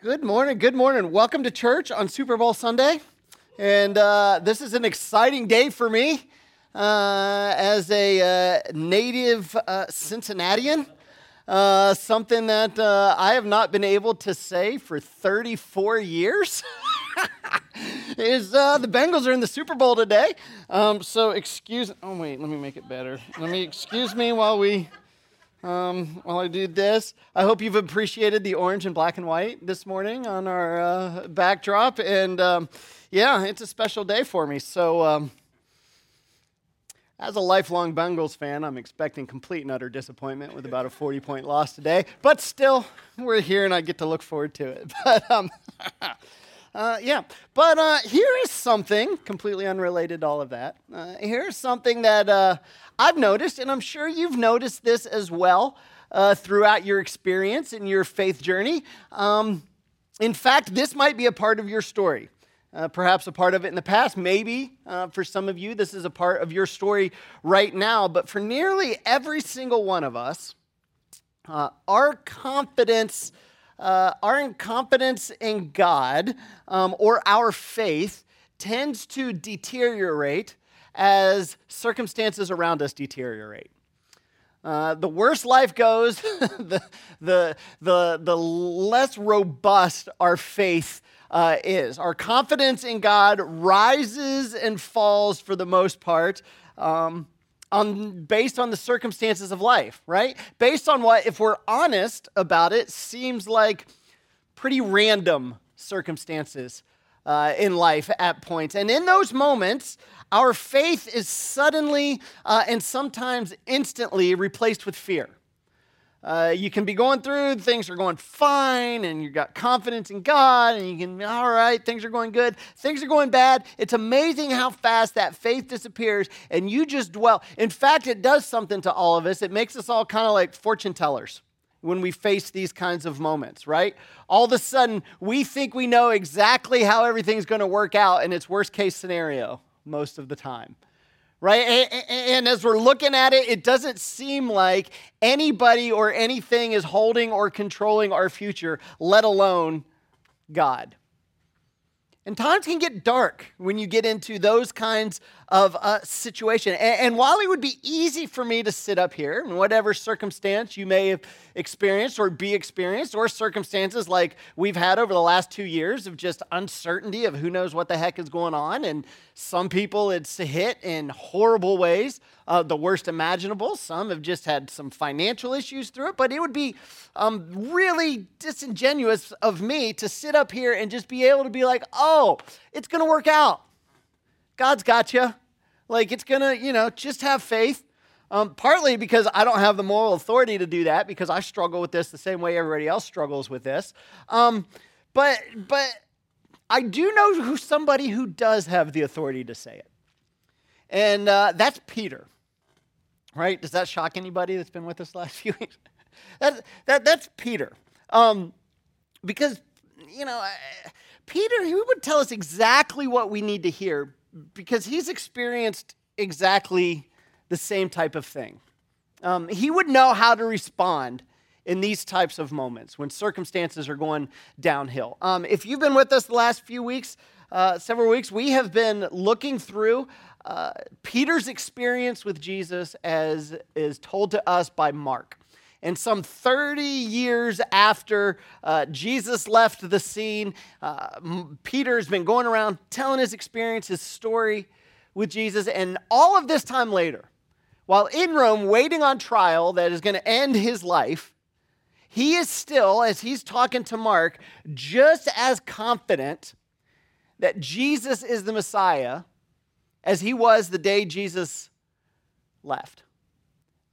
Good morning. Welcome to church on Super Bowl Sunday. And this is an exciting day for me as a native Cincinnatian, something that I have not been able to say for 34 years. Is the Bengals are in the Super Bowl today. Let me make it better. Excuse me while I do this. I hope you've appreciated the orange and black and white this morning on our backdrop. And it's a special day for me. So as a lifelong Bengals fan, I'm expecting complete and utter disappointment with about a 40-point loss today. But still, we're here and I get to look forward to it. But here is something completely unrelated to all of that. Here's something that I've noticed, and I'm sure you've noticed this as well throughout your experience in your faith journey. In fact, this might be a part of your story, perhaps a part of it in the past. Maybe for some of you, this is a part of your story right now. But for nearly every single one of us, our confidence in God or our faith tends to deteriorate as circumstances around us deteriorate. The worse life goes, the less robust our faith is. Our confidence in God rises and falls for the most part based on the circumstances of life, right? Based on what, if we're honest about it, seems like pretty random circumstances in life at points. And in those moments, our faith is suddenly and sometimes instantly replaced with fear. You can be going through, things are going fine, and you've got confidence in God, and you can, all right, things are going good, things are going bad. It's amazing how fast that faith disappears, and you just dwell. In fact, it does something to all of us. It makes us all kind of like fortune tellers when we face these kinds of moments, right? All of a sudden, we think we know exactly how everything's going to work out, and it's worst case scenario most of the time. Right? And as we're looking at it, it doesn't seem like anybody or anything is holding or controlling our future, let alone God. And times can get dark when you get into those kinds of situations. And while it would be easy for me to sit up here, in whatever circumstance you may have experienced or be experienced, or circumstances like we've had over the last 2 years of just uncertainty of who knows what the heck is going on, and some people it's hit in horrible ways, the worst imaginable. Some have just had some financial issues through it, but it would be really disingenuous of me to sit up here and just be able to be like, oh, it's going to work out. God's got you. Like, it's going to, just have faith. Partly because I don't have the moral authority to do that, because I struggle with this the same way everybody else struggles with this. But I do know somebody who does have the authority to say it. And that's Peter, right? Does that shock anybody that's been with us the last few weeks? That's Peter. Because, Peter, he would tell us exactly what we need to hear, because he's experienced exactly the same type of thing. He would know how to respond in these types of moments when circumstances are going downhill. If you've been with us the last few weeks, several weeks, we have been looking through Peter's experience with Jesus as is told to us by Mark. And some 30 years after Jesus left the scene, Peter's been going around telling his experience, his story with Jesus. And all of this time later, while in Rome waiting on trial that is going to end his life, he is still, as he's talking to Mark, just as confident that Jesus is the Messiah as he was the day Jesus left.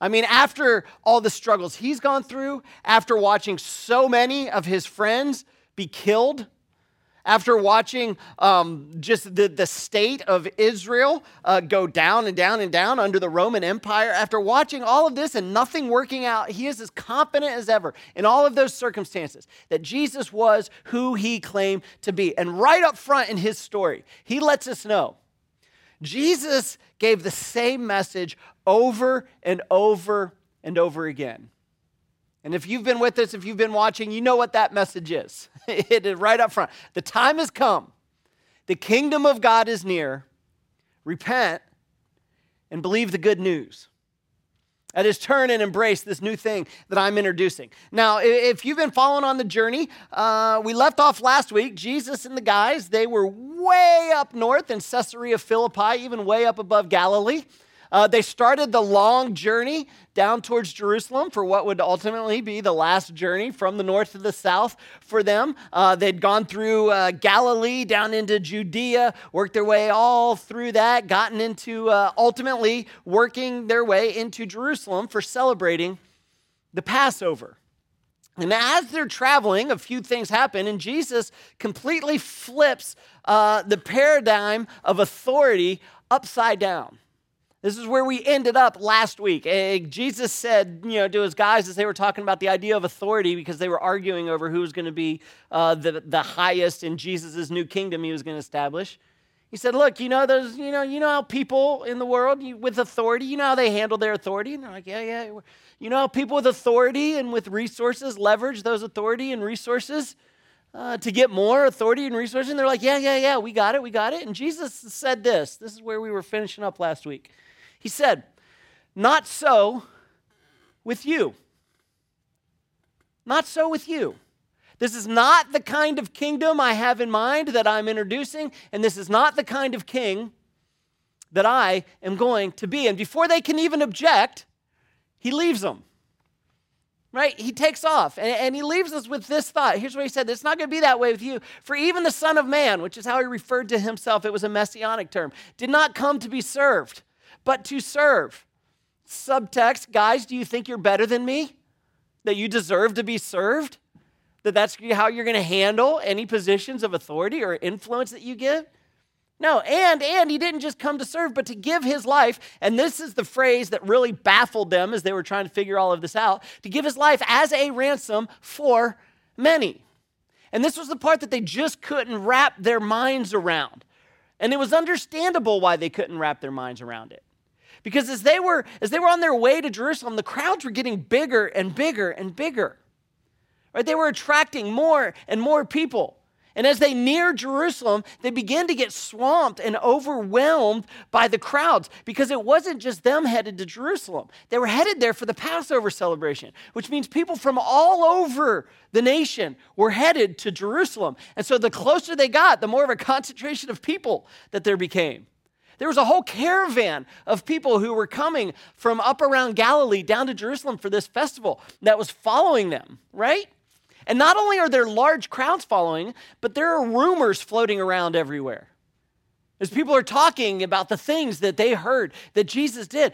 After all the struggles he's gone through, after watching so many of his friends be killed, after watching just the state of Israel go down and down and down under the Roman Empire, after watching all of this and nothing working out, he is as confident as ever in all of those circumstances that Jesus was who he claimed to be. And right up front in his story, he lets us know Jesus gave the same message over and over and over again. And if you've been with us, if you've been watching, you know what that message is. It is right up front. The time has come. The kingdom of God is near. Repent and believe the good news. That is, turn and embrace this new thing that I'm introducing. Now, if you've been following on the journey, we left off last week. Jesus and the guys, they were way up north in Caesarea Philippi, even way up above Galilee. They started the long journey down towards Jerusalem for what would ultimately be the last journey from the north to the south for them. They'd gone through Galilee, down into Judea, worked their way all through that, gotten into ultimately working their way into Jerusalem for celebrating the Passover. And as they're traveling, a few things happen, and Jesus completely flips the paradigm of authority upside down. This is where we ended up last week. Jesus said, to his guys as they were talking about the idea of authority because they were arguing over who was going to be the highest in Jesus' new kingdom he was going to establish. He said, look, you know how people in the world with authority, you know how they handle their authority? And they're like, yeah. You know how people with authority and with resources leverage those authority and resources to get more authority and resources? And they're like, yeah, we got it. And Jesus said this. This is where we were finishing up last week. He said, not so with you. Not so with you. This is not the kind of kingdom I have in mind that I'm introducing, and this is not the kind of king that I am going to be. And before they can even object, he leaves them. Right? He takes off, and he leaves us with this thought. Here's what he said. It's not going to be that way with you. For even the Son of Man, which is how he referred to himself, it was a messianic term, did not come to be served, but to serve. Subtext, guys, do you think you're better than me? That you deserve to be served? That's how you're going to handle any positions of authority or influence that you give? No, and he didn't just come to serve, but to give his life. And this is the phrase that really baffled them as they were trying to figure all of this out. To give his life as a ransom for many. And this was the part that they just couldn't wrap their minds around. And it was understandable why they couldn't wrap their minds around it. Because as they were on their way to Jerusalem, the crowds were getting bigger and bigger and bigger. Right? They were attracting more and more people. And as they neared Jerusalem, they began to get swamped and overwhelmed by the crowds because it wasn't just them headed to Jerusalem. They were headed there for the Passover celebration, which means people from all over the nation were headed to Jerusalem. And so the closer they got, the more of a concentration of people that there became. There was a whole caravan of people who were coming from up around Galilee down to Jerusalem for this festival that was following them, right? And not only are there large crowds following, but there are rumors floating around everywhere. As people are talking about the things that they heard that Jesus did,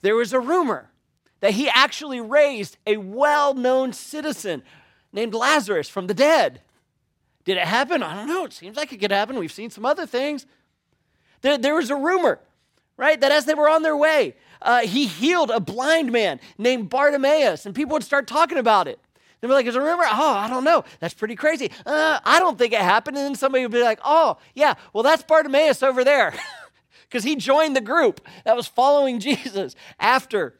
there was a rumor that he actually raised a well-known citizen named Lazarus from the dead. Did it happen? I don't know. It seems like it could happen. We've seen some other things. There was a rumor, right, that as they were on their way, he healed a blind man named Bartimaeus, and people would start talking about it. They'd be like, "Is there a rumor? Oh, I don't know. That's pretty crazy. I don't think it happened." And then somebody would be like, "Oh, yeah, well, that's Bartimaeus over there," because he joined the group that was following Jesus after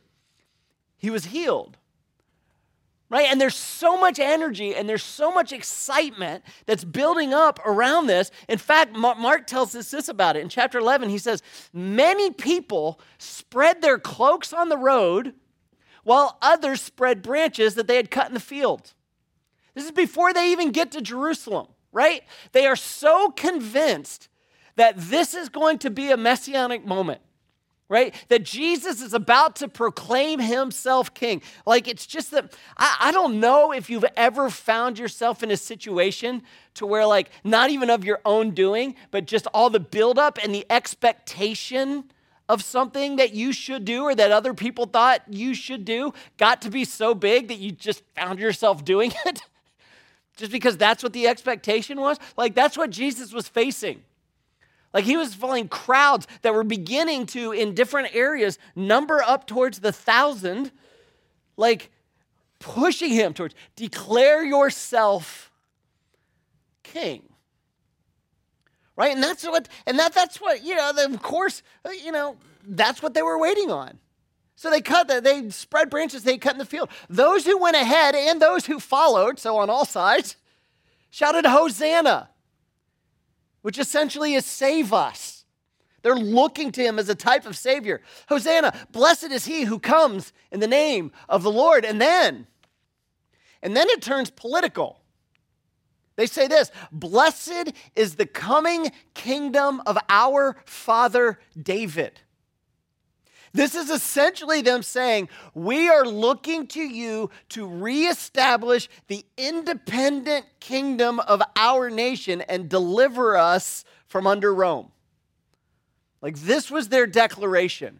he was healed. Right? And there's so much energy and there's so much excitement that's building up around this. In fact, Mark tells us this about it. In chapter 11, he says, many people spread their cloaks on the road while others spread branches that they had cut in the field. This is before they even get to Jerusalem, right? They are so convinced that this is going to be a messianic moment. Right? That Jesus is about to proclaim himself king. Like, it's just that, I don't know if you've ever found yourself in a situation to where, like, not even of your own doing, but just all the buildup and the expectation of something that you should do or that other people thought you should do got to be so big that you just found yourself doing it just because that's what the expectation was. Like, that's what Jesus was facing. Like, he was following crowds that were beginning to, in different areas, number up towards 1,000, like pushing him towards, declare yourself king. Right? And that's what, that's what, of course, that's what they were waiting on. So they spread branches they cut in the field. Those who went ahead and those who followed, so on all sides, shouted Hosanna, which essentially is save us. They're looking to him as a type of savior. Hosanna, blessed is he who comes in the name of the Lord. And then it turns political. They say this, blessed is the coming kingdom of our father David. This is essentially them saying, we are looking to you to reestablish the independent kingdom of our nation and deliver us from under Rome. Like, this was their declaration.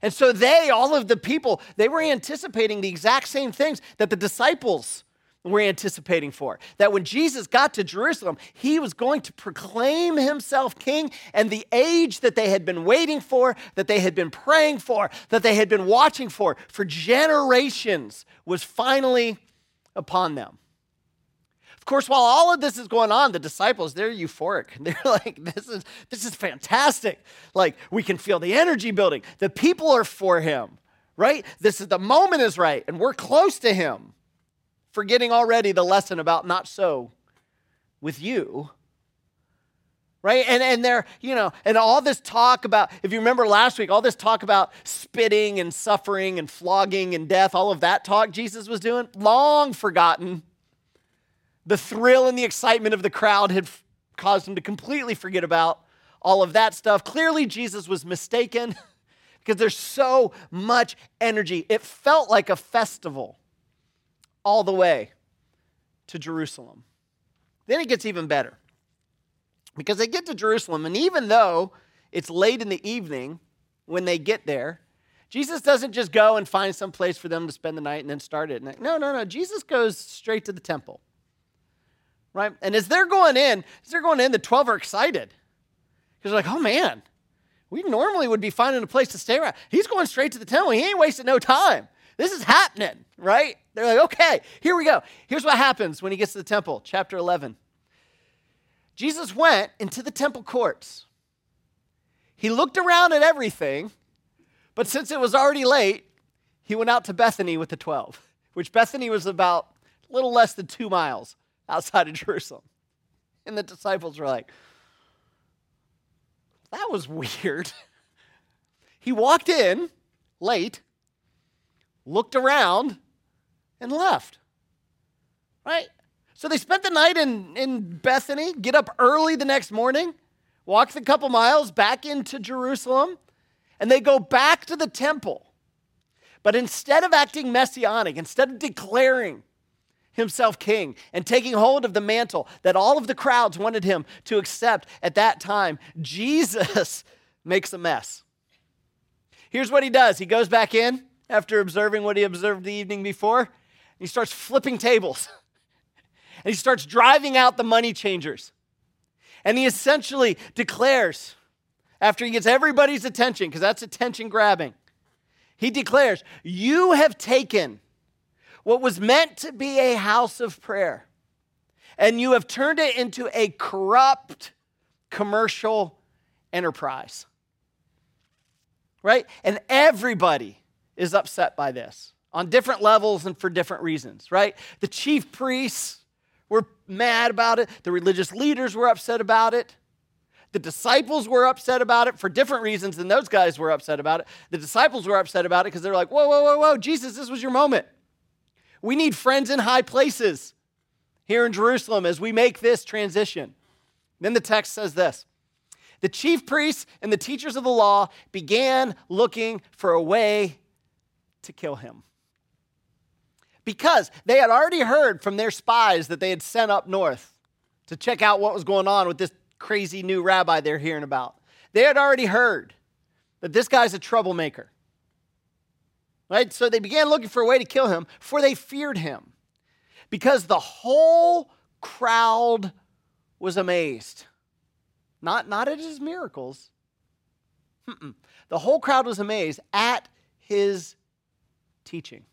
And so they, all of the people, they were anticipating the exact same things that the disciples were anticipating for. That when Jesus got to Jerusalem, he was going to proclaim himself king, and the age that they had been waiting for, that they had been praying for, that they had been watching for generations was finally upon them. Of course, while all of this is going on, the disciples, they're euphoric. They're like, this is fantastic. Like, we can feel the energy building. The people are for him, right? This is the moment is right, and we're close to him. Forgetting already the lesson about not so with you, right? And there, you know, and all this talk about, if you remember last week, all this talk about spitting and suffering and flogging and death, all of that talk Jesus was doing, long forgotten. The thrill and the excitement of the crowd had caused him to completely forget about all of that stuff. Clearly, Jesus was mistaken because there's so much energy. It felt like a festival. All the way to Jerusalem. Then it gets even better because they get to Jerusalem, and even though it's late in the evening when they get there, Jesus doesn't just go and find some place for them to spend the night and then start it. No. Jesus goes straight to the temple, right? And as they're going in, the 12 are excited because they're like, oh man, we normally would be finding a place to stay around. He's going straight to the temple. He ain't wasting no time. This is happening, right? They're like, okay, here we go. Here's what happens when he gets to the temple, chapter 11. Jesus went into the temple courts. He looked around at everything, but since it was already late, he went out to Bethany with the 12, which Bethany was about a little less than 2 miles outside of Jerusalem. And the disciples were like, that was weird. He walked in late, looked around, and left, right? So they spent the night in Bethany, get up early the next morning, walk a couple miles back into Jerusalem, and they go back to the temple. But instead of acting messianic, instead of declaring himself king and taking hold of the mantle that all of the crowds wanted him to accept at that time, Jesus makes a mess. Here's what he does. He goes back in, after observing what he observed the evening before, and he starts flipping tables. And he starts driving out the money changers. And he essentially declares, after he gets everybody's attention, because that's attention grabbing, he declares, you have taken what was meant to be a house of prayer, and you have turned it into a corrupt commercial enterprise. Right? And everybody is upset by this on different levels and for different reasons, right? The chief priests were mad about it. The religious leaders were upset about it. The disciples were upset about it for different reasons than those guys were upset about it. The disciples were upset about it because they're like, whoa, Jesus, this was your moment. We need friends in high places here in Jerusalem as we make this transition. Then the text says this. The chief priests and the teachers of the law began looking for a way to kill him. Because they had already heard from their spies that they had sent up north to check out what was going on with this crazy new rabbi they're hearing about. They had already heard that this guy's a troublemaker. Right? So they began looking for a way to kill him, for they feared him. Because the whole crowd was amazed. Not at his miracles. The whole crowd was amazed at his teaching.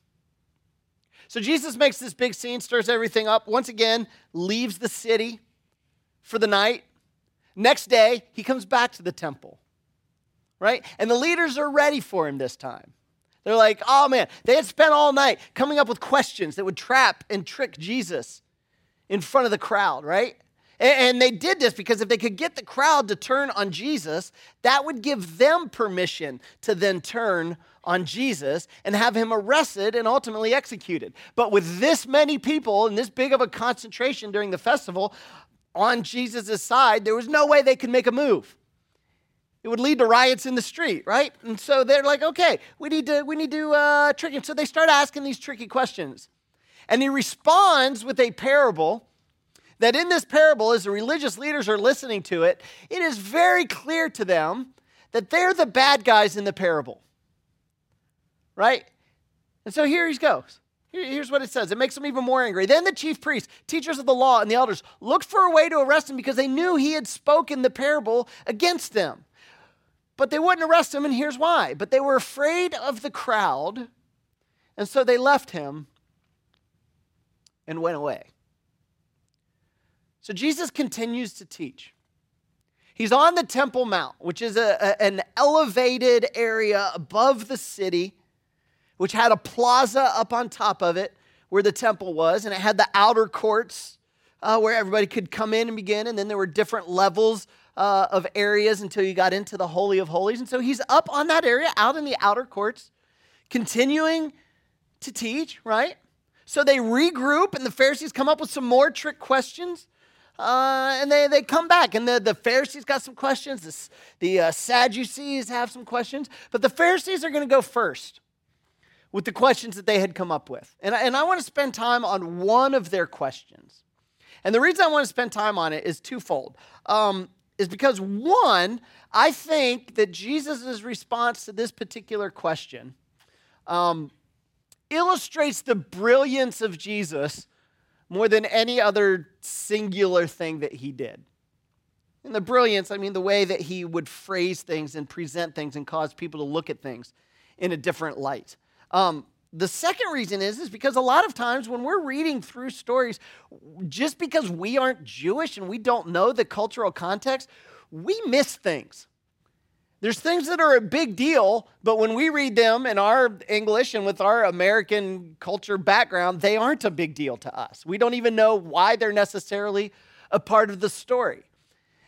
So Jesus makes this big scene, stirs everything up. Once again, leaves the city for the night. Next day, he comes back to the temple, right? And the leaders are ready for him this time. They're like, oh man, they had spent all night coming up with questions that would trap and trick Jesus in front of the crowd, right? And they did this because if they could get the crowd to turn on Jesus, that would give them permission to then turn on Jesus and have him arrested and ultimately executed. But with this many people and this big of a concentration during the festival on Jesus' side, there was no way they could make a move. It would lead to riots in the street, right? And so they're like, okay, we need to trick him. So they start asking these tricky questions. And he responds with a parable that in this parable, as the religious leaders are listening to it, it is very clear to them that they're the bad guys in the parable, right? And so here he goes. Here's what it says. It makes them even more angry. Then the chief priests, teachers of the law, and the elders looked for a way to arrest him because they knew he had spoken the parable against them. But they wouldn't arrest him, and here's why. But they were afraid of the crowd, and so they left him and went away. So Jesus continues to teach. He's on the Temple Mount, which is an elevated area above the city, which had a plaza up on top of it where the temple was, and it had the outer courts where everybody could come in and begin, and then there were different levels of areas until you got into the Holy of Holies. And so he's up on that area, out in the outer courts, continuing to teach, right? So they regroup, and the Pharisees come up with some more trick questions. And they come back, and the Pharisees got some questions. The Sadducees have some questions. But the Pharisees are going to go first with the questions that they had come up with. And I want to spend time on one of their questions. And the reason I want to spend time on it is twofold. Is because, one, I think that Jesus' response to this particular question illustrates the brilliance of Jesus more than any other singular thing that he did. And the brilliance, I mean the way that he would phrase things and present things and cause people to look at things in a different light. The second reason is because a lot of times when we're reading through stories, just because we aren't Jewish and we don't know the cultural context, we miss things. There's things that are a big deal, but when we read them in our English and with our American culture background, they aren't a big deal to us. We don't even know why they're necessarily a part of the story.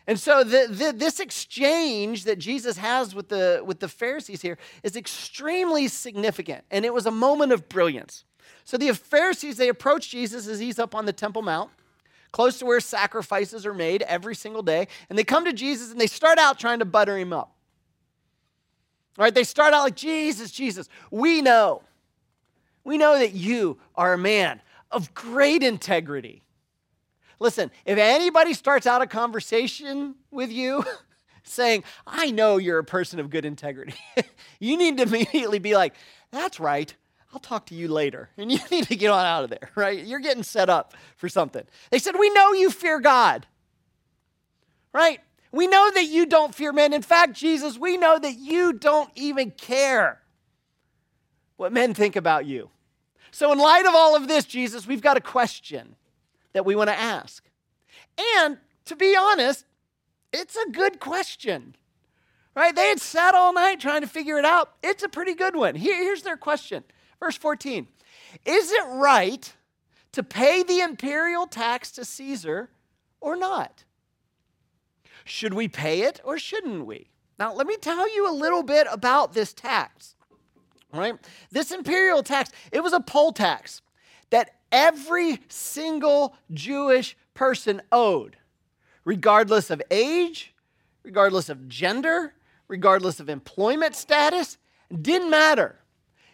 And so this exchange that Jesus has with the Pharisees here is extremely significant, and it was a moment of brilliance. So the Pharisees, they approach Jesus as he's up on the Temple Mount, close to where sacrifices are made every single day, and they come to Jesus and they start out trying to butter him up. Right, they start out like, Jesus, we know that you are a man of great integrity. Listen, if anybody starts out a conversation with you saying, I know you're a person of good integrity, you need to immediately be like, that's right, I'll talk to you later. And you need to get on out of there, right? You're getting set up for something. They said, we know you fear God, right? We know that you don't fear men. In fact, Jesus, we know that you don't even care what men think about you. So in light of all of this, Jesus, we've got a question that we want to ask. And to be honest, it's a good question, right? They had sat all night trying to figure it out. It's a pretty good one. Here's their question. Verse 14, is it right to pay the imperial tax to Caesar or not? Should we pay it or shouldn't we? Now, let me tell you a little bit about this tax, right? This imperial tax, it was a poll tax that every single Jewish person owed, regardless of age, regardless of gender, regardless of employment status. It didn't matter.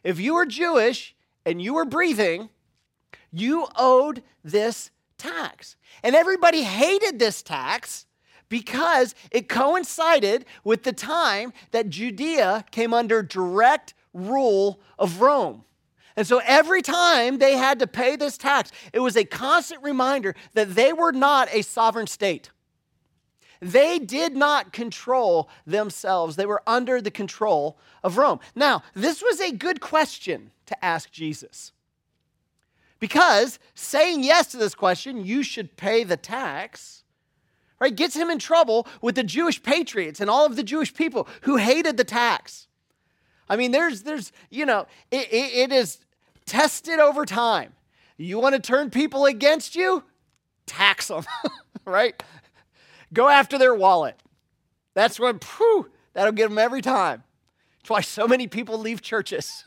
If you were Jewish and you were breathing, you owed this tax. And everybody hated this tax, because it coincided with the time that Judea came under direct rule of Rome. And so every time they had to pay this tax, it was a constant reminder that they were not a sovereign state. They did not control themselves. They were under the control of Rome. Now, this was a good question to ask Jesus, because saying yes to this question, you should pay the tax, right, gets him in trouble with the Jewish patriots and all of the Jewish people who hated the tax. I mean, there's you know, it is tested over time. You want to turn people against you? Tax them, right? Go after their wallet. That's when, that'll get them every time. That's why so many people leave churches,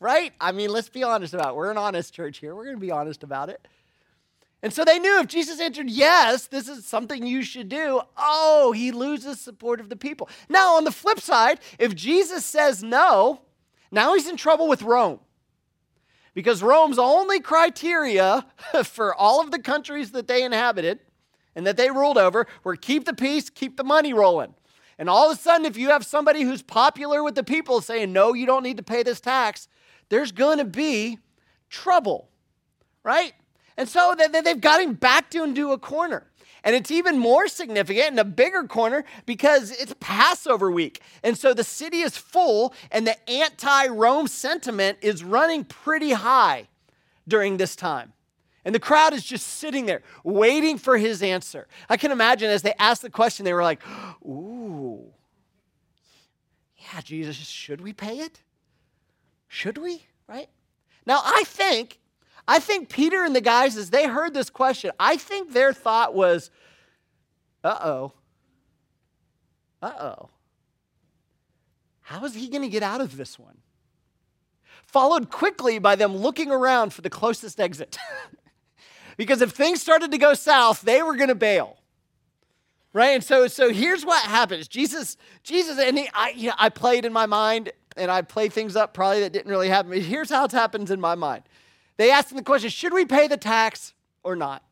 right? I mean, let's be honest about it. We're an honest church here. We're going to be honest about it. And so they knew if Jesus answered, yes, this is something you should do, oh, he loses support of the people. Now, on the flip side, if Jesus says no, now he's in trouble with Rome. Because Rome's only criteria for all of the countries that they inhabited and that they ruled over were keep the peace, keep the money rolling. And all of a sudden, if you have somebody who's popular with the people saying, no, you don't need to pay this tax, there's going to be trouble, right? And so they've got him backed into a corner. And it's even more significant and a bigger corner because it's Passover week. And so the city is full and the anti-Rome sentiment is running pretty high during this time. And the crowd is just sitting there waiting for his answer. I can imagine as they asked the question, they were like, ooh, yeah, Jesus, should we pay it? Should we, right? Now, I think Peter and the guys, as they heard this question, I think their thought was, uh-oh. How is he going to get out of this one? Followed quickly by them looking around for the closest exit. Because if things started to go south, they were going to bail. Right? And so here's what happens. Jesus, and I played in my mind, and I played things up probably that didn't really happen. Here's how it happens in my mind. They asked him the question, should we pay the tax or not?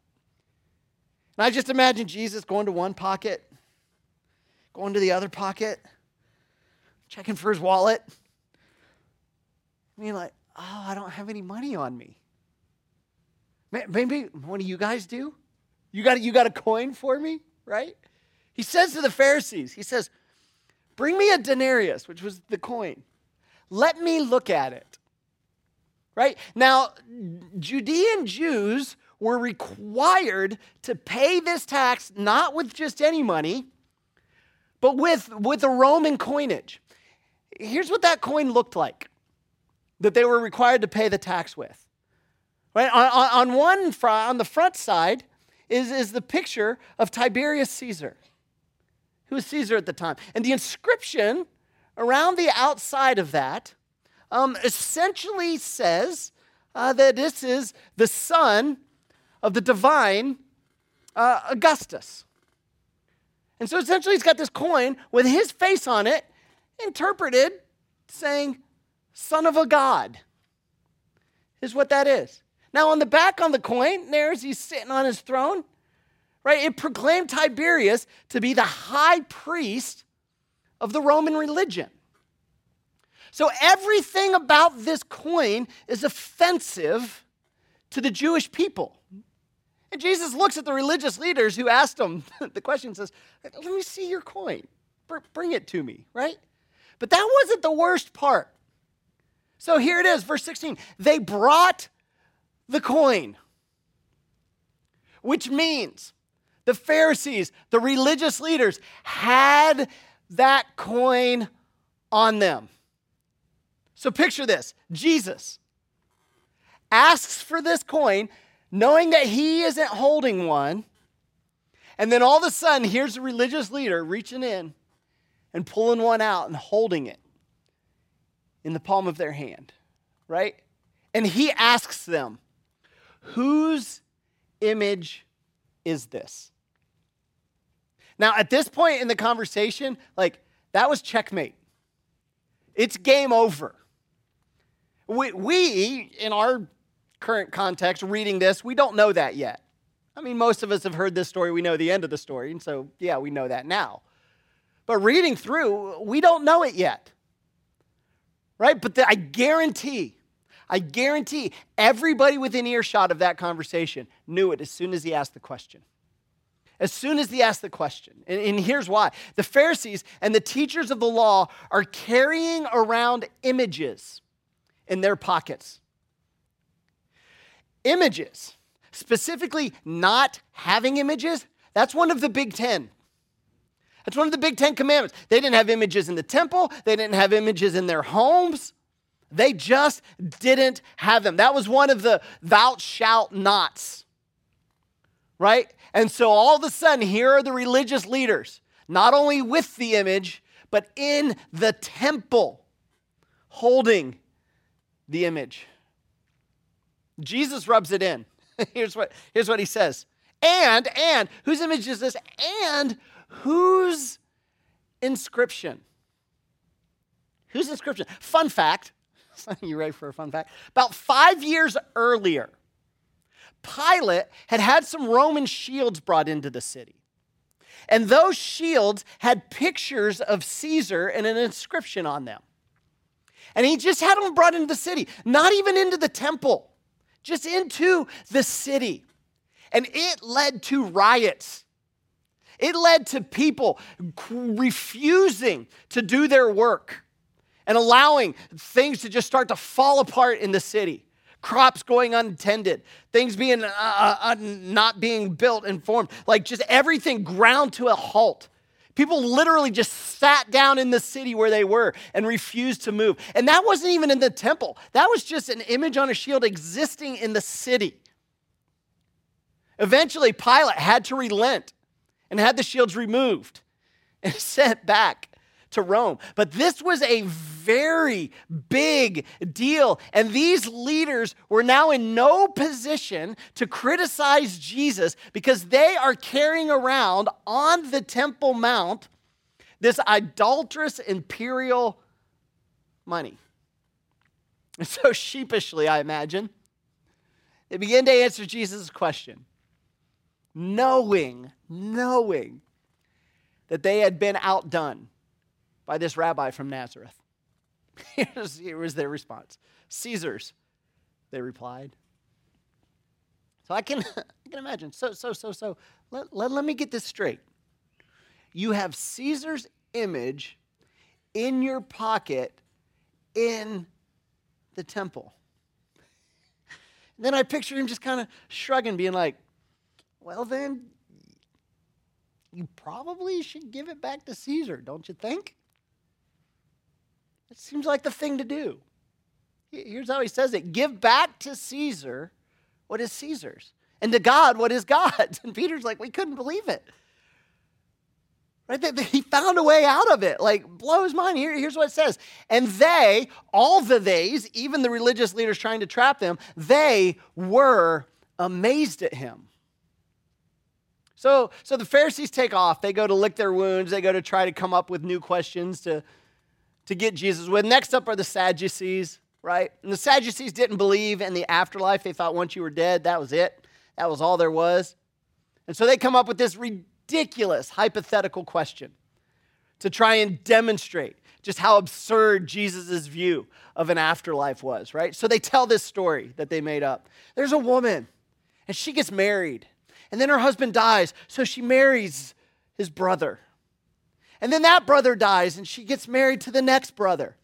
And I just imagine Jesus going to one pocket, going to the other pocket, checking for his wallet. I mean, like, oh, I don't have any money on me. Maybe one of you guys do? You got a coin for me, right? He says to the Pharisees, he says, bring me a denarius, which was the coin. Let me look at it. Right? Now, Judean Jews were required to pay this tax not with just any money, but with a Roman coinage. Here's what that coin looked like that they were required to pay the tax with. Right? On the front side is the picture of Tiberius Caesar, who was Caesar at the time. And the inscription around the outside of that essentially says that this is the son of the divine Augustus. And so essentially he's got this coin with his face on it, interpreted saying, son of a god, is what that is. Now on the back on the coin, there's he's sitting on his throne, right? It proclaimed Tiberius to be the high priest of the Roman religion. So everything about this coin is offensive to the Jewish people. And Jesus looks at the religious leaders who asked him the question and says, let me see your coin. Bring it to me, right? But that wasn't the worst part. So here it is, verse 16. They brought the coin, which means the Pharisees, the religious leaders, had that coin on them. So picture this, Jesus asks for this coin, knowing that he isn't holding one, and then all of a sudden, here's a religious leader reaching in and pulling one out and holding it in the palm of their hand, right? And he asks them, whose image is this? Now, at this point in the conversation, that was checkmate. It's game over. We, in our current context, reading this, we don't know that yet. I mean, most of us have heard this story. We know the end of the story. And so, yeah, we know that now. But reading through, we don't know it yet. Right? But I guarantee everybody within earshot of that conversation knew it as soon as he asked the question. And here's why. The Pharisees and the teachers of the law are carrying around images in their pockets. Images, specifically not having images, that's one of the Big Ten. That's one of the big 10 commandments. They didn't have images in the temple. They didn't have images in their homes. They just didn't have them. That was one of the thou shalt nots, right? And so all of a sudden, here are the religious leaders, not only with the image, but in the temple, holding the image. Jesus rubs it in. Here's what he says. And, whose image is this? And whose inscription? Whose inscription? Fun fact. You ready for a fun fact? About 5 years earlier, Pilate had some Roman shields brought into the city. And those shields had pictures of Caesar and an inscription on them. And he just had them brought into the city, not even into the temple, just into the city. And it led to riots. It led to people refusing to do their work and allowing things to just start to fall apart in the city. Crops going untended, things being not being built and formed, like just everything ground to a halt. People literally just sat down in the city where they were and refused to move. And that wasn't even in the temple. That was just an image on a shield existing in the city. Eventually, Pilate had to relent and had the shields removed and sent back to Rome. But this was a very big deal. And these leaders were now in no position to criticize Jesus because they are carrying around on the Temple Mount this idolatrous imperial money. And so sheepishly, I imagine, they begin to answer Jesus' question, knowing that they had been outdone by this rabbi from Nazareth. Here was their response. Caesar's, they replied. So I can imagine. So. Let me get this straight. You have Caesar's image in your pocket in the temple. And then I picture him just kind of shrugging, being like, well then, you probably should give it back to Caesar, don't you think? It seems like the thing to do. Here's how he says it. Give back to Caesar what is Caesar's, and to God what is God's. And Peter's like, we couldn't believe it. Right? He found a way out of it. Like, blows mine. Here's what it says. And they, all the theys, even the religious leaders trying to trap them, they were amazed at him. So the Pharisees take off. They go to lick their wounds. They go to try to come up with new questions to get Jesus with. Next up are the Sadducees, right? And the Sadducees didn't believe in the afterlife. They thought once you were dead, that was it. That was all there was. And so they come up with this ridiculous hypothetical question to try and demonstrate just how absurd Jesus' view of an afterlife was, right? So they tell this story that they made up. There's a woman, and she gets married, and then her husband dies, so she marries his brother. And then that brother dies, and she gets married to the next brother.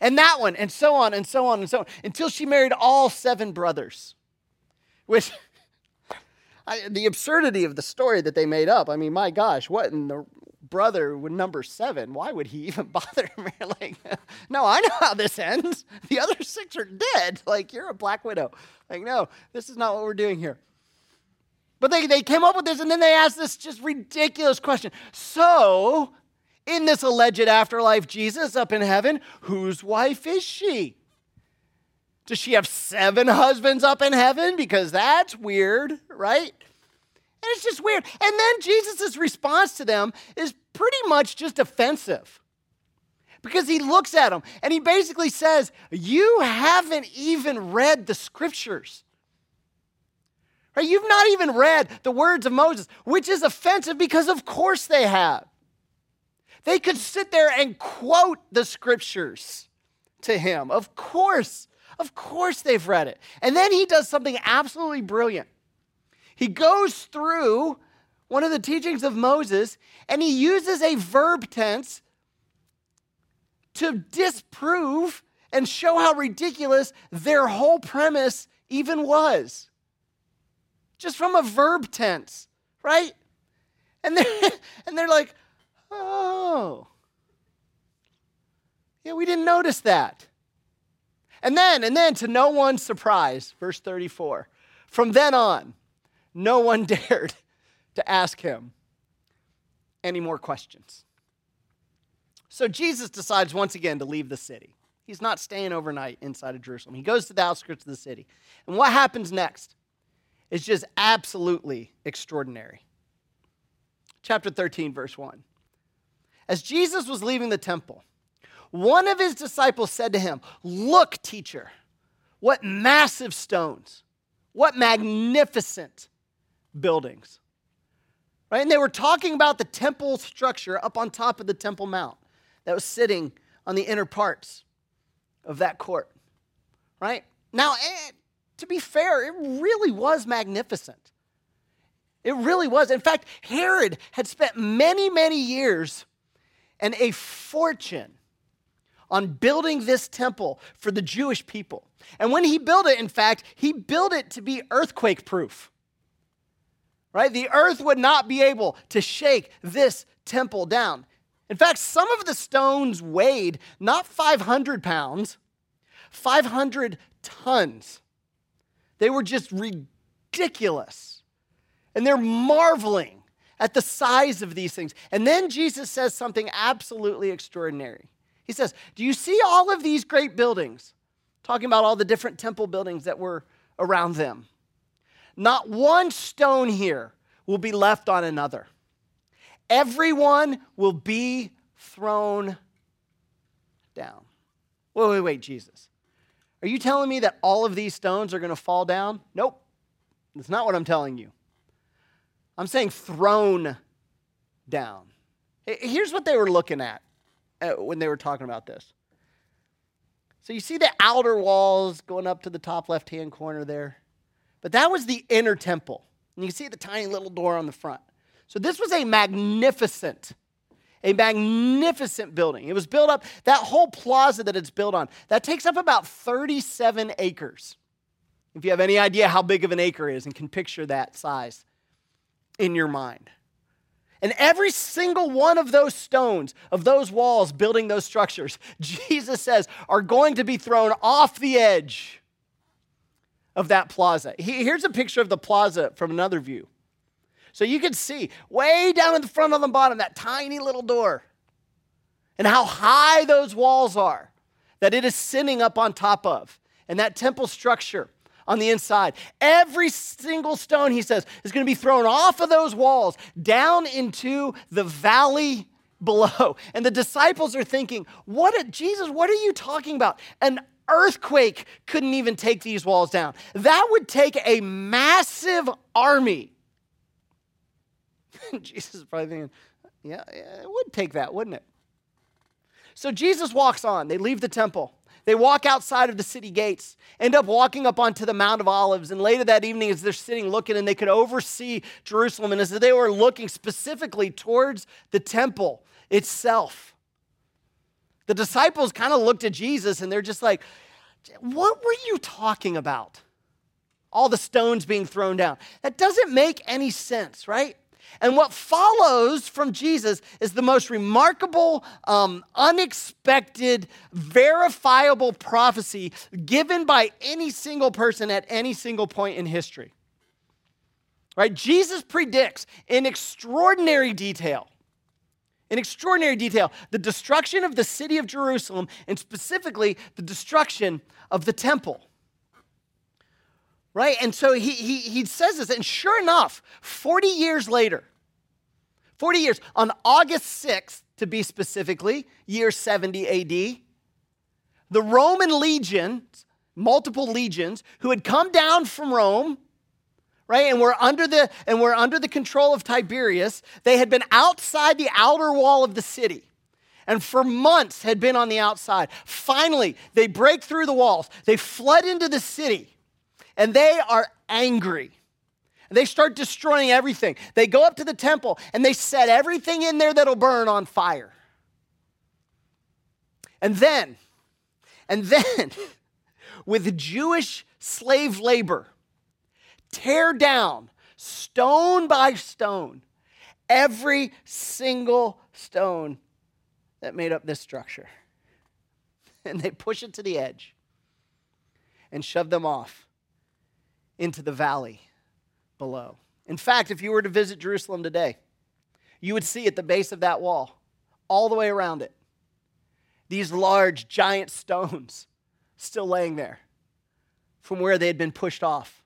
And that one, and so on, and so on, and so on, until she married all seven brothers. Which, the absurdity of the story that they made up, I mean, my gosh, what in the brother with number seven? Why would he even bother? Like, no, I know how this ends. The other six are dead. Like, you're a black widow. Like, no, this is not what we're doing here. But they came up with this, and then they asked this just ridiculous question. So, in this alleged afterlife, Jesus up in heaven, whose wife is she? Does she have seven husbands up in heaven? Because that's weird, right? And it's just weird. And then Jesus' response to them is pretty much just offensive. Because he looks at them and he basically says, you haven't even read the scriptures. Right? You've not even read the words of Moses, which is offensive because of course they have. They could sit there and quote the scriptures to him. Of course they've read it. And then he does something absolutely brilliant. He goes through one of the teachings of Moses, and he uses a verb tense to disprove and show how ridiculous their whole premise even was. Just from a verb tense, right? And they're like, Oh. Yeah, we didn't notice that. And then, to no one's surprise, verse 34, from then on, no one dared to ask him any more questions. So Jesus decides once again to leave the city. He's not staying overnight inside of Jerusalem. He goes to the outskirts of the city. And what happens next is just absolutely extraordinary. Chapter 13, verse 1. As Jesus was leaving the temple, one of his disciples said to him, "Look, teacher, what massive stones, what magnificent buildings." Right? And they were talking about the temple structure up on top of the Temple Mount that was sitting on the inner parts of that court. Right? Now, to be fair, it really was magnificent. It really was. In fact, Herod had spent many, many years and a fortune on building this temple for the Jewish people. And when he built it, in fact, he built it to be earthquake-proof. Right? The earth would not be able to shake this temple down. In fact, some of the stones weighed not 500 pounds, 500 tons. They were just ridiculous. And they're marveling at the size of these things. And then Jesus says something absolutely extraordinary. He says, "Do you see all of these great buildings?" Talking about all the different temple buildings that were around them. "Not one stone here will be left on another. Everyone will be thrown down." Wait, Jesus. Are you telling me that all of these stones are going to fall down? Nope. That's not what I'm telling you. I'm saying thrown down. Here's what they were looking at when they were talking about this. So you see the outer walls going up to the top left-hand corner there. But that was the inner temple. And you can see the tiny little door on the front. So this was a magnificent building. It was built up, that whole plaza that it's built on, that takes up about 37 acres. If you have any idea how big of an acre is and can picture that size in your mind. And every single one of those stones, of those walls, building those structures, Jesus says, are going to be thrown off the edge of that plaza. Here's a picture of the plaza from another view. So you can see way down in the front on the bottom, that tiny little door, and how high those walls are that it is sitting up on top of, and that temple structure on the inside. Every single stone, he says, is going to be thrown off of those walls down into the valley below. And the disciples are thinking, Jesus, what are you talking about? An earthquake couldn't even take these walls down. That would take a massive army. Jesus is probably thinking, yeah, it would take that, wouldn't it? So Jesus walks on. They leave the temple. They walk outside of the city gates, end up walking up onto the Mount of Olives. And later that evening, as they're sitting looking, and they could oversee Jerusalem, and as they were looking specifically towards the temple itself, the disciples kind of looked at Jesus, and they're just like, what were you talking about? All the stones being thrown down. That doesn't make any sense, right? And what follows from Jesus is the most remarkable, unexpected, verifiable prophecy given by any single person at any single point in history. Right? Jesus predicts in extraordinary detail, the destruction of the city of Jerusalem, and specifically the destruction of the temple. Right? And so he says this, and sure enough, 40 years later, on August 6th, to be specifically, year 70 AD, the Roman legions, multiple legions, who had come down from Rome, right, and were under the control of Tiberius, they had been outside the outer wall of the city. And for months had been on the outside. Finally, they break through the walls. They flood into the city. And they are angry. They start destroying everything. They go up to the temple and they set everything in there that'll burn on fire. And then, with Jewish slave labor, tear down, stone by stone, every single stone that made up this structure. And they push it to the edge and shove them off into the valley below. In fact, if you were to visit Jerusalem today, you would see at the base of that wall, all the way around it, these large, giant stones still laying there from where they had been pushed off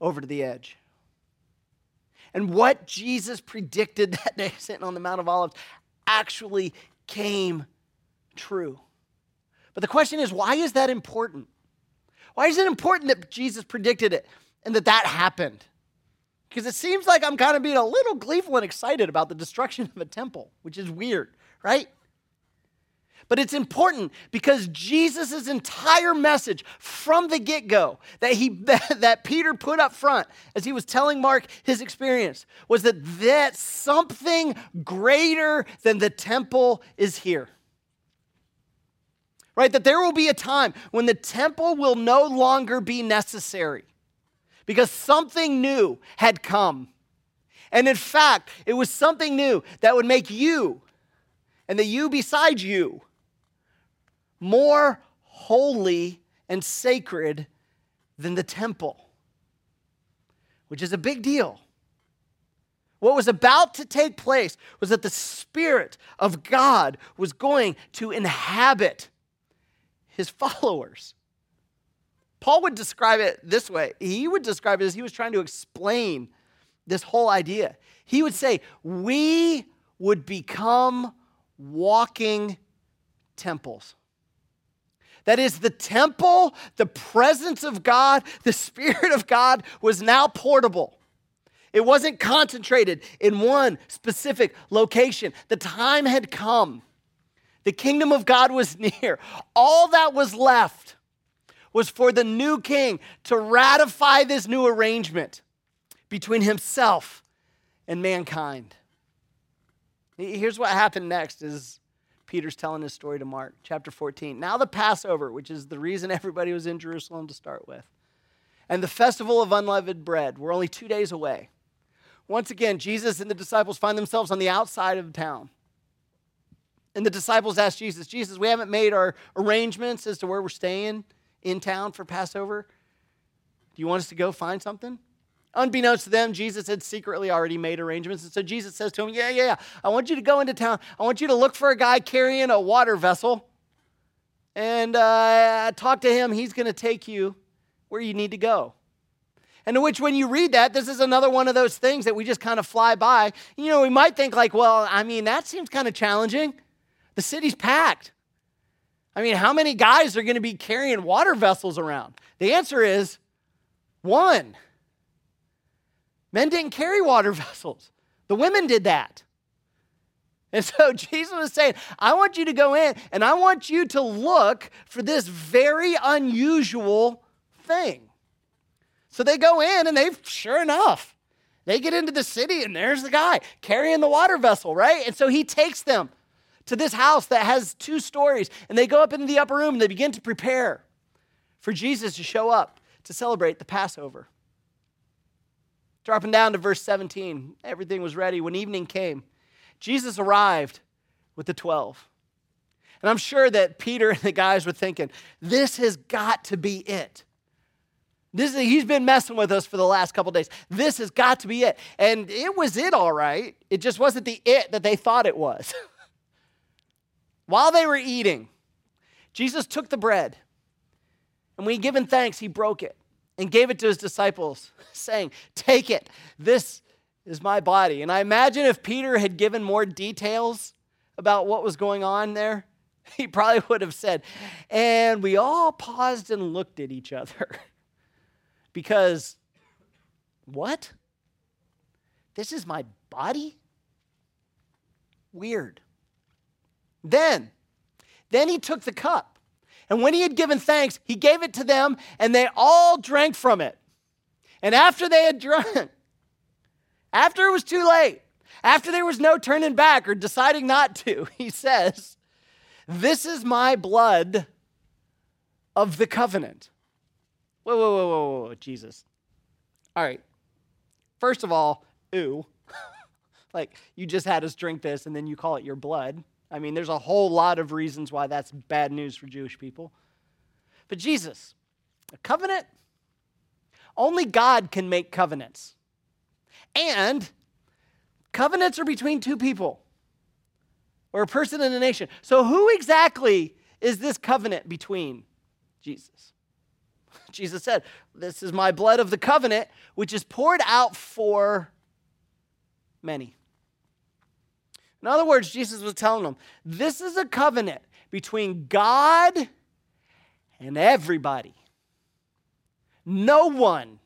over to the edge. And what Jesus predicted that day, sitting on the Mount of Olives, actually came true. But the question is, why is that important? Why is it important that Jesus predicted it and that happened? Because it seems like I'm kind of being a little gleeful and excited about the destruction of a temple, which is weird, right? But it's important because Jesus' entire message from the get-go that Peter put up front as he was telling Mark his experience was that something greater than the temple is here. Right? That there will be a time when the temple will no longer be necessary because something new had come. And in fact, it was something new that would make you and the you beside you more holy and sacred than the temple, which is a big deal. What was about to take place was that the Spirit of God was going to inhabit his followers. Paul would describe it this way. He would describe it as he was trying to explain this whole idea. He would say, we would become walking temples. That is, the temple, the presence of God, the Spirit of God was now portable. It wasn't concentrated in one specific location. The time had come. The kingdom of God was near. All that was left was for the new king to ratify this new arrangement between himself and mankind. Here's what happened next is Peter's telling his story to Mark, chapter 14. Now the Passover, which is the reason everybody was in Jerusalem to start with, and the festival of unleavened bread were only 2 days away. Once again, Jesus and the disciples find themselves on the outside of town. And the disciples ask Jesus, we haven't made our arrangements as to where we're staying in town for Passover. Do you want us to go find something? Unbeknownst to them, Jesus had secretly already made arrangements. And so Jesus says to him, yeah, I want you to go into town. I want you to look for a guy carrying a water vessel. And talk to him. He's going to take you where you need to go. And to which when you read that, this is another one of those things that we just kind of fly by. You know, we might think like, well, I mean, that seems kind of challenging. The city's packed. I mean, how many guys are going to be carrying water vessels around? The answer is one. Men didn't carry water vessels. The women did that. And so Jesus was saying, I want you to go in and I want you to look for this very unusual thing. So they go in and sure enough, they get into the city and there's the guy carrying the water vessel, right? And so he takes them to this house that has 2 stories and they go up into the upper room and they begin to prepare for Jesus to show up to celebrate the Passover. Dropping down to verse 17, everything was ready. When evening came, Jesus arrived with the 12. And I'm sure that Peter and the guys were thinking, this has got to be it. He's been messing with us for the last couple days. This has got to be it. And it was it, all right. It just wasn't the it that they thought it was. While they were eating, Jesus took the bread. And when he'd given thanks, he broke it and gave it to his disciples, saying, take it, this is my body. And I imagine if Peter had given more details about what was going on there, he probably would have said, and we all paused and looked at each other. Because, what? This is my body? Weird. Then he took the cup. And when he had given thanks, he gave it to them, and they all drank from it. And after they had drunk, after it was too late, after there was no turning back or deciding not to, he says, this is my blood of the covenant. Whoa, Jesus. All right. First of all, ooh, like you just had us drink this and then you call it your blood. I mean, there's a whole lot of reasons why that's bad news for Jewish people. But Jesus, a covenant, only God can make covenants. And covenants are between two people or a person and a nation. So who exactly is this covenant between? Jesus. Jesus said, this is my blood of the covenant, which is poured out for many. In other words, Jesus was telling them, this is a covenant between God and everybody. No one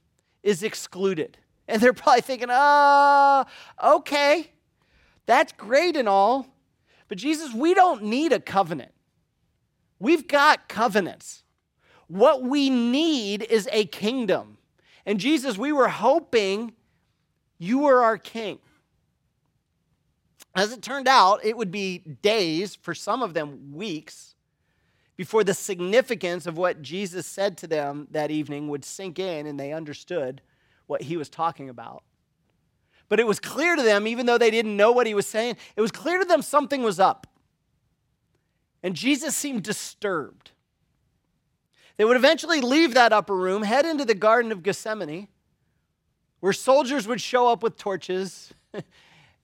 is excluded. And they're probably thinking, okay, that's great and all. But Jesus, we don't need a covenant. We've got covenants. What we need is a kingdom. And Jesus, we were hoping you were our king. As it turned out, it would be days, for some of them weeks, before the significance of what Jesus said to them that evening would sink in and they understood what he was talking about. But it was clear to them, even though they didn't know what he was saying, it was clear to them something was up. And Jesus seemed disturbed. They would eventually leave that upper room, head into the Garden of Gethsemane, where soldiers would show up with torches,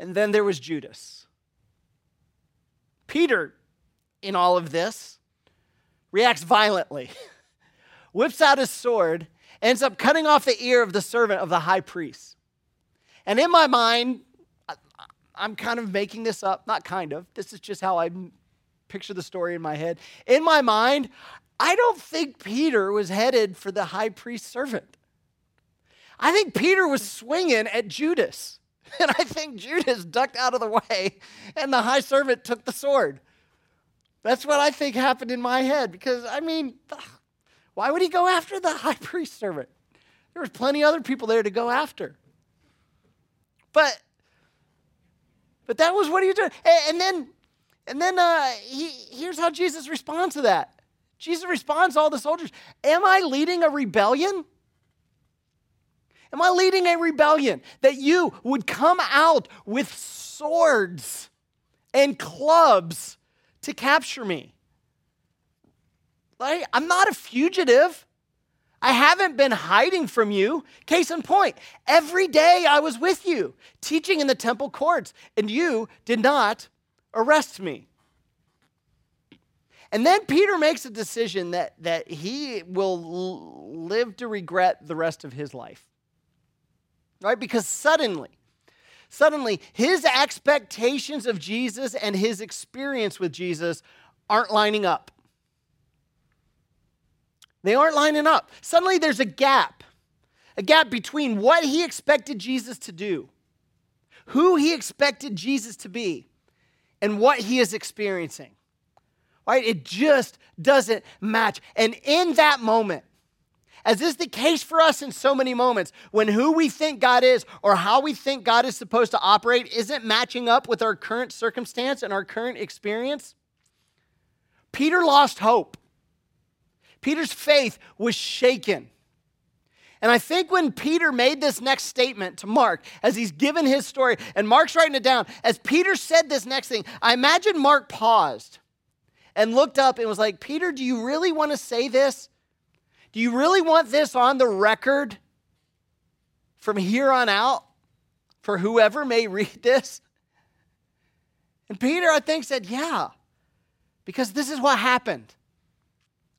and then there was Judas. Peter, in all of this, reacts violently, whips out his sword, ends up cutting off the ear of the servant of the high priest. And in my mind, I'm kind of making this up, not kind of, this is just how I picture the story in my head. In my mind, I don't think Peter was headed for the high priest servant. I think Peter was swinging at Judas. And I think Judas ducked out of the way and the high servant took the sword. That's what I think happened in my head because, I mean, why would he go after the high priest servant? There was plenty of other people there to go after. But that was what he was doing. Here's how Jesus responds to that. Jesus responds to all the soldiers. Am I leading a rebellion? Am I leading a rebellion that you would come out with swords and clubs to capture me? Like, I'm not a fugitive. I haven't been hiding from you. Case in point, every day I was with you, teaching in the temple courts, and you did not arrest me. And then Peter makes a decision that he will live to regret the rest of his life. Right? Because suddenly his expectations of Jesus and his experience with Jesus aren't lining up. They aren't lining up. Suddenly there's a gap between what he expected Jesus to do, who he expected Jesus to be, and what he is experiencing. Right? It just doesn't match. And in that moment, as is the case for us in so many moments, when who we think God is or how we think God is supposed to operate isn't matching up with our current circumstance and our current experience, Peter lost hope. Peter's faith was shaken. And I think when Peter made this next statement to Mark, as he's given his story, and Mark's writing it down, as Peter said this next thing, I imagine Mark paused and looked up and was like, Peter, do you really want to say this? Do you really want this on the record from here on out for whoever may read this? And Peter, I think, said, yeah, because this is what happened.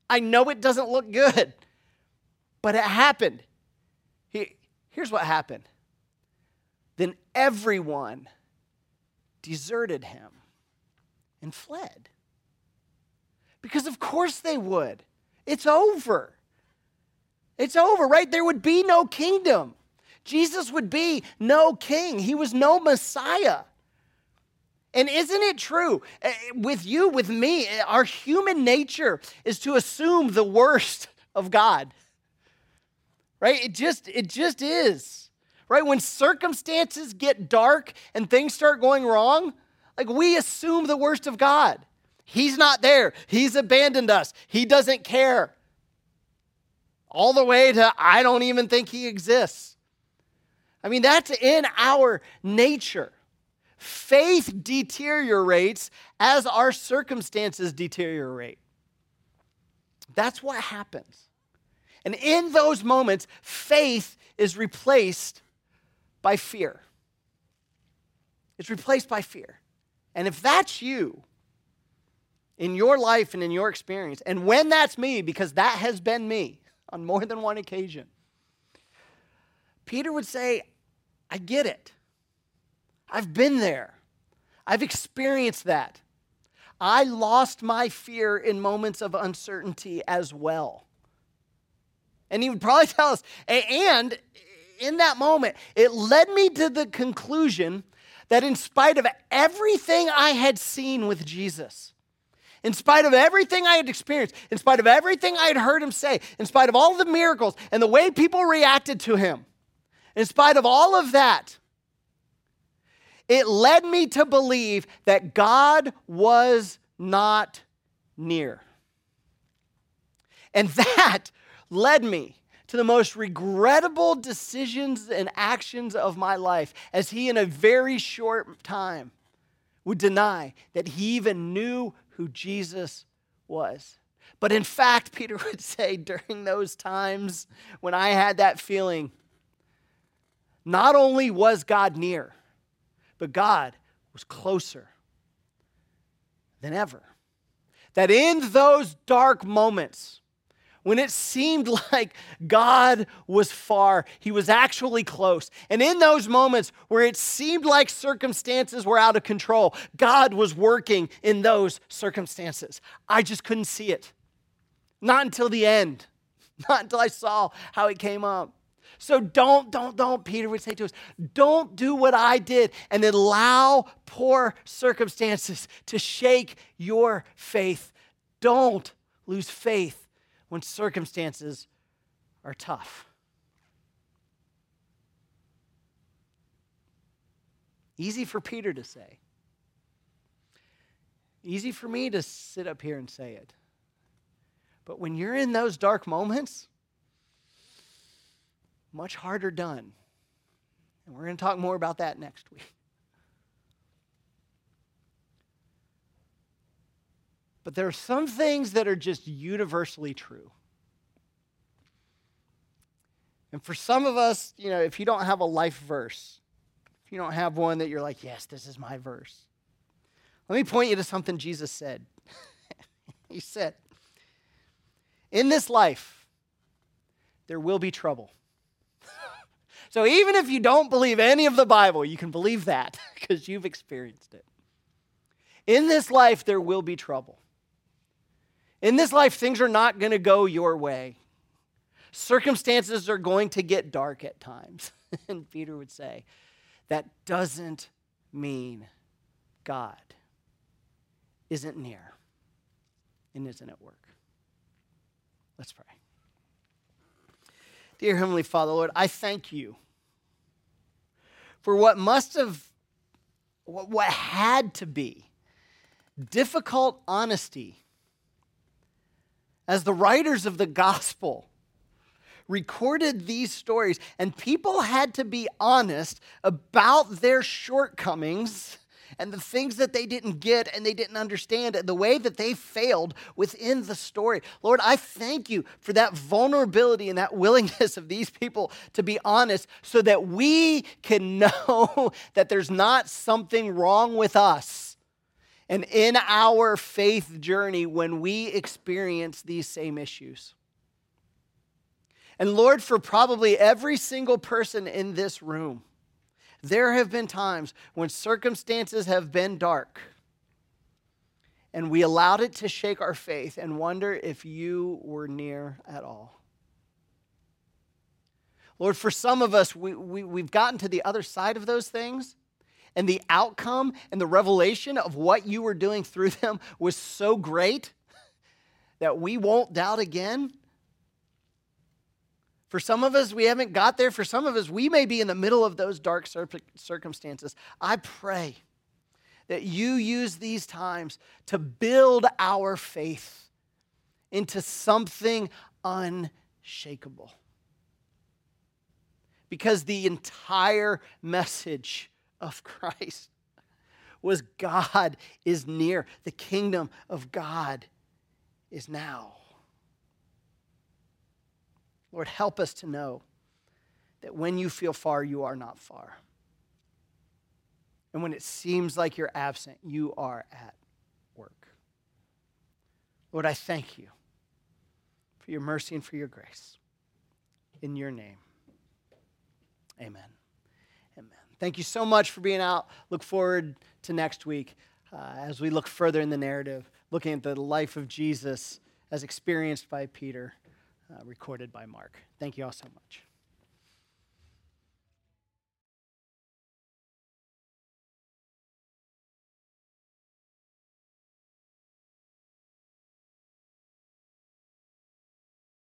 I know it doesn't look good, but it happened. Here's what happened. Then everyone deserted him and fled. Because of course they would. It's over. It's over, right? There would be no kingdom. Jesus would be no king. He was no Messiah. And isn't it true? With you, with me, our human nature is to assume the worst of God. Right? It just is. Right? When circumstances get dark and things start going wrong, like we assume the worst of God. He's not there. He's abandoned us. He doesn't care. All the way to I don't even think he exists. I mean, that's in our nature. Faith deteriorates as our circumstances deteriorate. That's what happens. And in those moments, faith is replaced by fear. It's replaced by fear. And if that's you, in your life and in your experience, and when that's me, because that has been me on more than one occasion, Peter would say, I get it. I've been there. I've experienced that. I lost my fear in moments of uncertainty as well. And he would probably tell us, and in that moment, it led me to the conclusion that in spite of everything I had seen with Jesus, in spite of everything I had experienced, in spite of everything I had heard him say, in spite of all the miracles and the way people reacted to him, in spite of all of that, it led me to believe that God was not near. And that led me to the most regrettable decisions and actions of my life, as he in a very short time would deny that he even knew who Jesus was. But in fact, Peter would say, during those times when I had that feeling, not only was God near, but God was closer than ever. That in those dark moments, when it seemed like God was far, he was actually close. And in those moments where it seemed like circumstances were out of control, God was working in those circumstances. I just couldn't see it. Not until the end. Not until I saw how it came up. So don't, Peter would say to us, don't do what I did and allow poor circumstances to shake your faith. Don't lose faith when circumstances are tough. Easy for Peter to say. Easy for me to sit up here and say it. But when you're in those dark moments, much harder done. And we're going to talk more about that next week. But there are some things that are just universally true. And for some of us, you know, if you don't have a life verse, if you don't have one that you're like, yes, this is my verse, let me point you to something Jesus said. He said, in this life, there will be trouble. So even if you don't believe any of the Bible, you can believe that because you've experienced it. In this life, there will be trouble. In this life, things are not going to go your way. Circumstances are going to get dark at times. And Peter would say, that doesn't mean God isn't near and isn't at work. Let's pray. Dear Heavenly Father, Lord, I thank you for what had to be difficult honesty as the writers of the gospel recorded these stories, and people had to be honest about their shortcomings and the things that they didn't get and they didn't understand and the way that they failed within the story. Lord, I thank you for that vulnerability and that willingness of these people to be honest so that we can know that there's not something wrong with us. And in our faith journey, when we experience these same issues. And Lord, for probably every single person in this room, there have been times when circumstances have been dark, and we allowed it to shake our faith and wonder if you were near at all. Lord, for some of us, we've gotten to the other side of those things, and the outcome and the revelation of what you were doing through them was so great that we won't doubt again. For some of us, we haven't got there. For some of us, we may be in the middle of those dark circumstances. I pray that you use these times to build our faith into something unshakable. because the entire message of Christ was God is near. The kingdom of God is now. Lord, help us to know that when you feel far, you are not far. And when it seems like you're absent, you are at work. Lord, I thank you for your mercy and for your grace. In your name, amen. Amen. Thank you so much for being out. Look forward to next week as we look further in the narrative, looking at the life of Jesus as experienced by Peter, recorded by Mark. Thank you all so much.